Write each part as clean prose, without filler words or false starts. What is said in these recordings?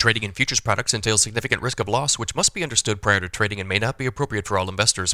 Trading in futures products entails significant risk of loss, which must be understood prior to trading and may not be appropriate for all investors.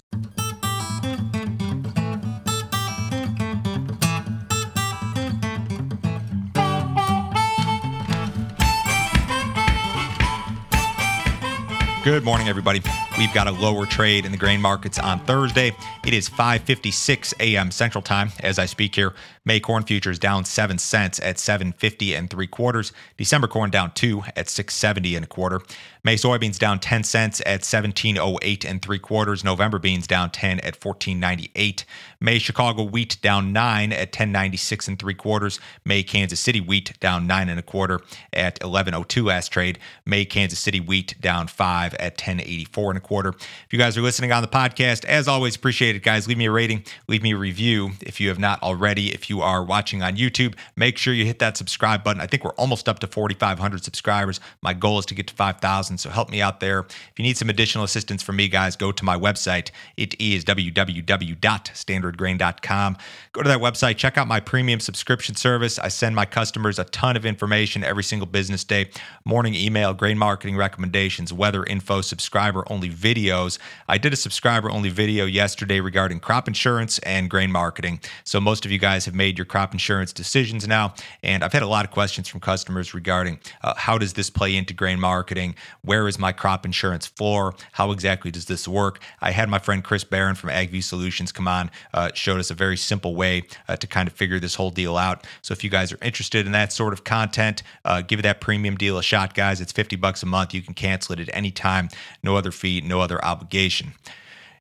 Good morning, everybody. We've got a lower trade in the grain markets on Thursday. It is 5:56 a.m. Central Time as I speak here. May corn futures down 7 cents at $7.50 3/4. December corn down 2 at $6.70 1/4. May soybeans down 10 cents at $17.08 3/4. November beans down 10 at $14.98. May Chicago wheat down 9 at $10.96 3/4. May Kansas City wheat down 9 1/4 at $11.02 last trade. May Kansas City wheat down 5 at $10.84 1/4. If you guys are listening on the podcast, as always, appreciate it, guys. Leave me a rating, leave me a review if you have not already. If you are watching on YouTube, make sure you hit that subscribe button. I think we're almost up to 4,500 subscribers. My goal is to get to 5,000, so help me out there. If you need some additional assistance from me, guys, go to my website. It is www.standardgrain.com. Go to that website, check out my premium subscription service. I send my customers a ton of information every single business day. Morning email, grain marketing recommendations, weather info, subscriber-only videos. I did a subscriber-only video yesterday regarding crop insurance and grain marketing. So most of you guys have made your crop insurance decisions now, and I've had a lot of questions from customers regarding how does this play into grain marketing? Where is my crop insurance floor? How exactly does this work? I had my friend Chris Barron from AgV Solutions come on, showed us a very simple way to kind of figure this whole deal out. So if you guys are interested in that sort of content, give that premium deal a shot, guys. It's $50 a month. You can cancel it at any time. No other fee, no other obligation.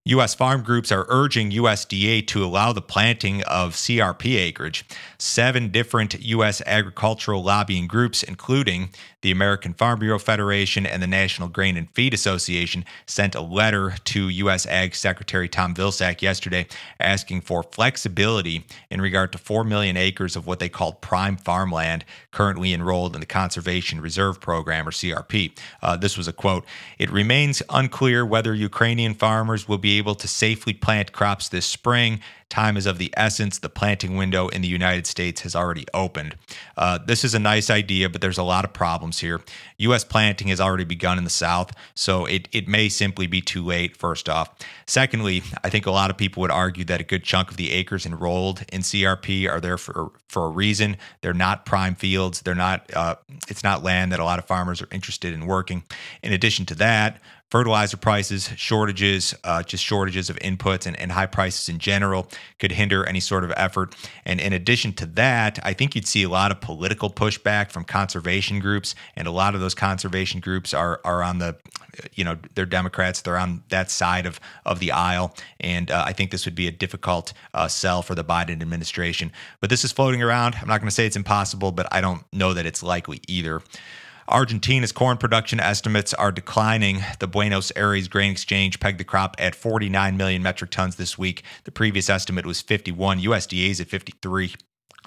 U.S. farm groups are urging USDA to allow the planting of CRP acreage. 7 different U.S. agricultural lobbying groups, including the American Farm Bureau Federation and the National Grain and Feed Association, sent a letter to U.S. Ag Secretary Tom Vilsack yesterday asking for flexibility in regard to 4 million acres of what they call prime farmland currently enrolled in the Conservation Reserve Program, or CRP. This was a quote. It remains unclear whether Ukrainian farmers will be able to safely plant crops this spring. Time is of the essence. The planting window in the United States has already opened. This is a nice idea, but there's a lot of problems here. U.S. planting has already begun in the South, so it may simply be too late, first off. Secondly, I think a lot of people would argue that a good chunk of the acres enrolled in CRP are there for a reason. They're not prime fields. They're not. It's not land that a lot of farmers are interested in working. In addition to that, fertilizer prices, shortages, just shortages of inputs and high prices in general could hinder any sort of effort. And in addition to that, I think you'd see a lot of political pushback from conservation groups. And a lot of those conservation groups are on the, you know, they're Democrats. They're on that side of the aisle. And I think this would be a difficult sell for the Biden administration. But this is floating around. I'm not going to say it's impossible, but I don't know that it's likely either. Argentina's corn production estimates are declining. The Buenos Aires Grain Exchange pegged the crop at 49 million metric tons this week. The previous estimate was 51. USDA's at 53.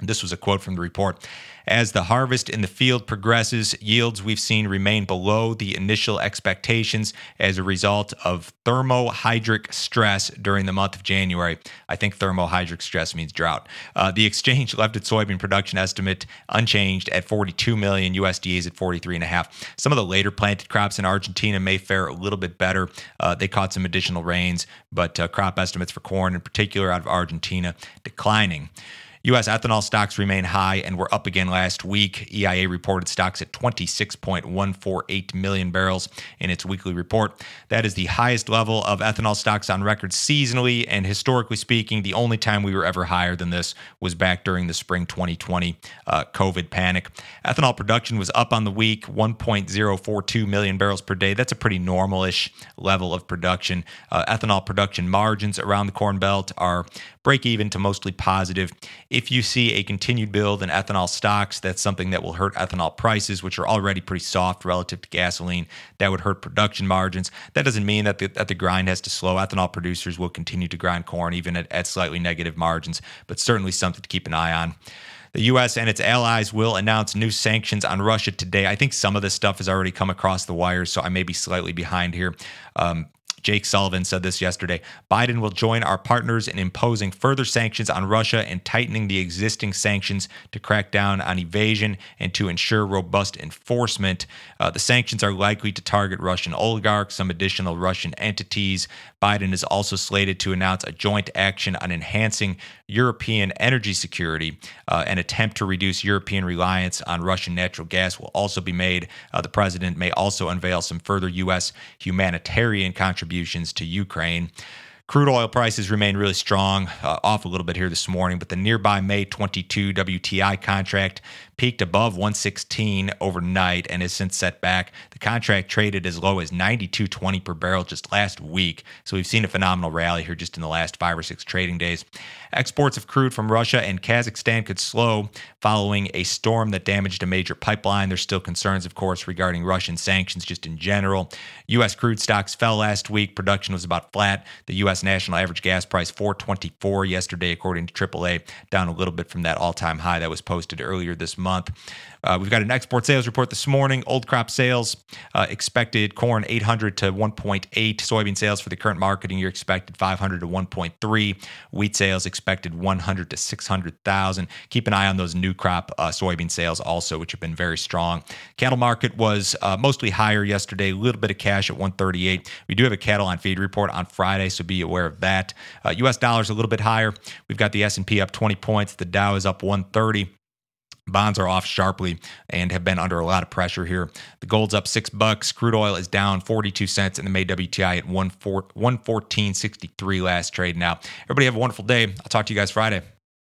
This was a quote from the report. As the harvest in the field progresses, yields we've seen remain below the initial expectations as a result of thermohydric stress during the month of January. I think thermohydric stress means drought. The exchange left its soybean production estimate unchanged at 42 million. USDA's at 43.5. Some of the later planted crops in Argentina may fare a little bit better. They caught some additional rains, but crop estimates for corn in particular out of Argentina declining. U.S. ethanol stocks remain high and were up again last week. EIA reported stocks at 26.148 million barrels in its weekly report. That is the highest level of ethanol stocks on record seasonally, and historically speaking, the only time we were ever higher than this was back during the spring 2020 COVID panic. Ethanol production was up on the week, 1.042 million barrels per day. That's a pretty normal-ish level of production. Ethanol production margins around the Corn Belt are break-even to mostly positive. If you see a continued build in ethanol stocks, that's something that will hurt ethanol prices, which are already pretty soft relative to gasoline. That would hurt production margins. That doesn't mean that the grind has to slow. Ethanol producers will continue to grind corn even at slightly negative margins, but certainly something to keep an eye on. The U.S. and its allies will announce new sanctions on Russia today. I think some of this stuff has already come across the wires, so I may be slightly behind here. Jake Sullivan said this yesterday. Biden will join our partners in imposing further sanctions on Russia and tightening the existing sanctions to crack down on evasion and to ensure robust enforcement. The sanctions are likely to target Russian oligarchs, some additional Russian entities. Biden is also slated to announce a joint action on enhancing European energy security. An attempt to reduce European reliance on Russian natural gas will also be made. The president may also unveil some further U.S. humanitarian contributions to Ukraine. Crude oil prices remain really strong, off a little bit here this morning, but the nearby May 22 WTI contract peaked above 116 overnight and has since set back. The contract traded as low as 92.20 per barrel just last week, so we've seen a phenomenal rally here just in the last 5 or 6 trading days. Exports of crude from Russia and Kazakhstan could slow following a storm that damaged a major pipeline. There's still concerns, of course, regarding Russian sanctions just in general. U.S. crude stocks fell last week. Production was about flat. The U.S. national average gas price $4.24 yesterday, according to AAA, down a little bit from that all-time high that was posted earlier this month. We've got an export sales report this morning. Old crop sales expected corn 800 to 1.8. Soybean sales for the current marketing year expected 500 to 1.3. Wheat sales expected 100 to 600,000. Keep an eye on those new crop soybean sales also, which have been very strong. Cattle market was mostly higher yesterday. A little bit of cash at 138. We do have a cattle on feed report on Friday, so be aware of that. U.S. dollars a little bit higher. We've got the S&P up 20 points. The Dow is up 130. Bonds are off sharply and have been under a lot of pressure here. The gold's up $6. Crude oil is down 42 cents in the May WTI at 114.63 last trade now. Everybody have a wonderful day. I'll talk to you guys Friday.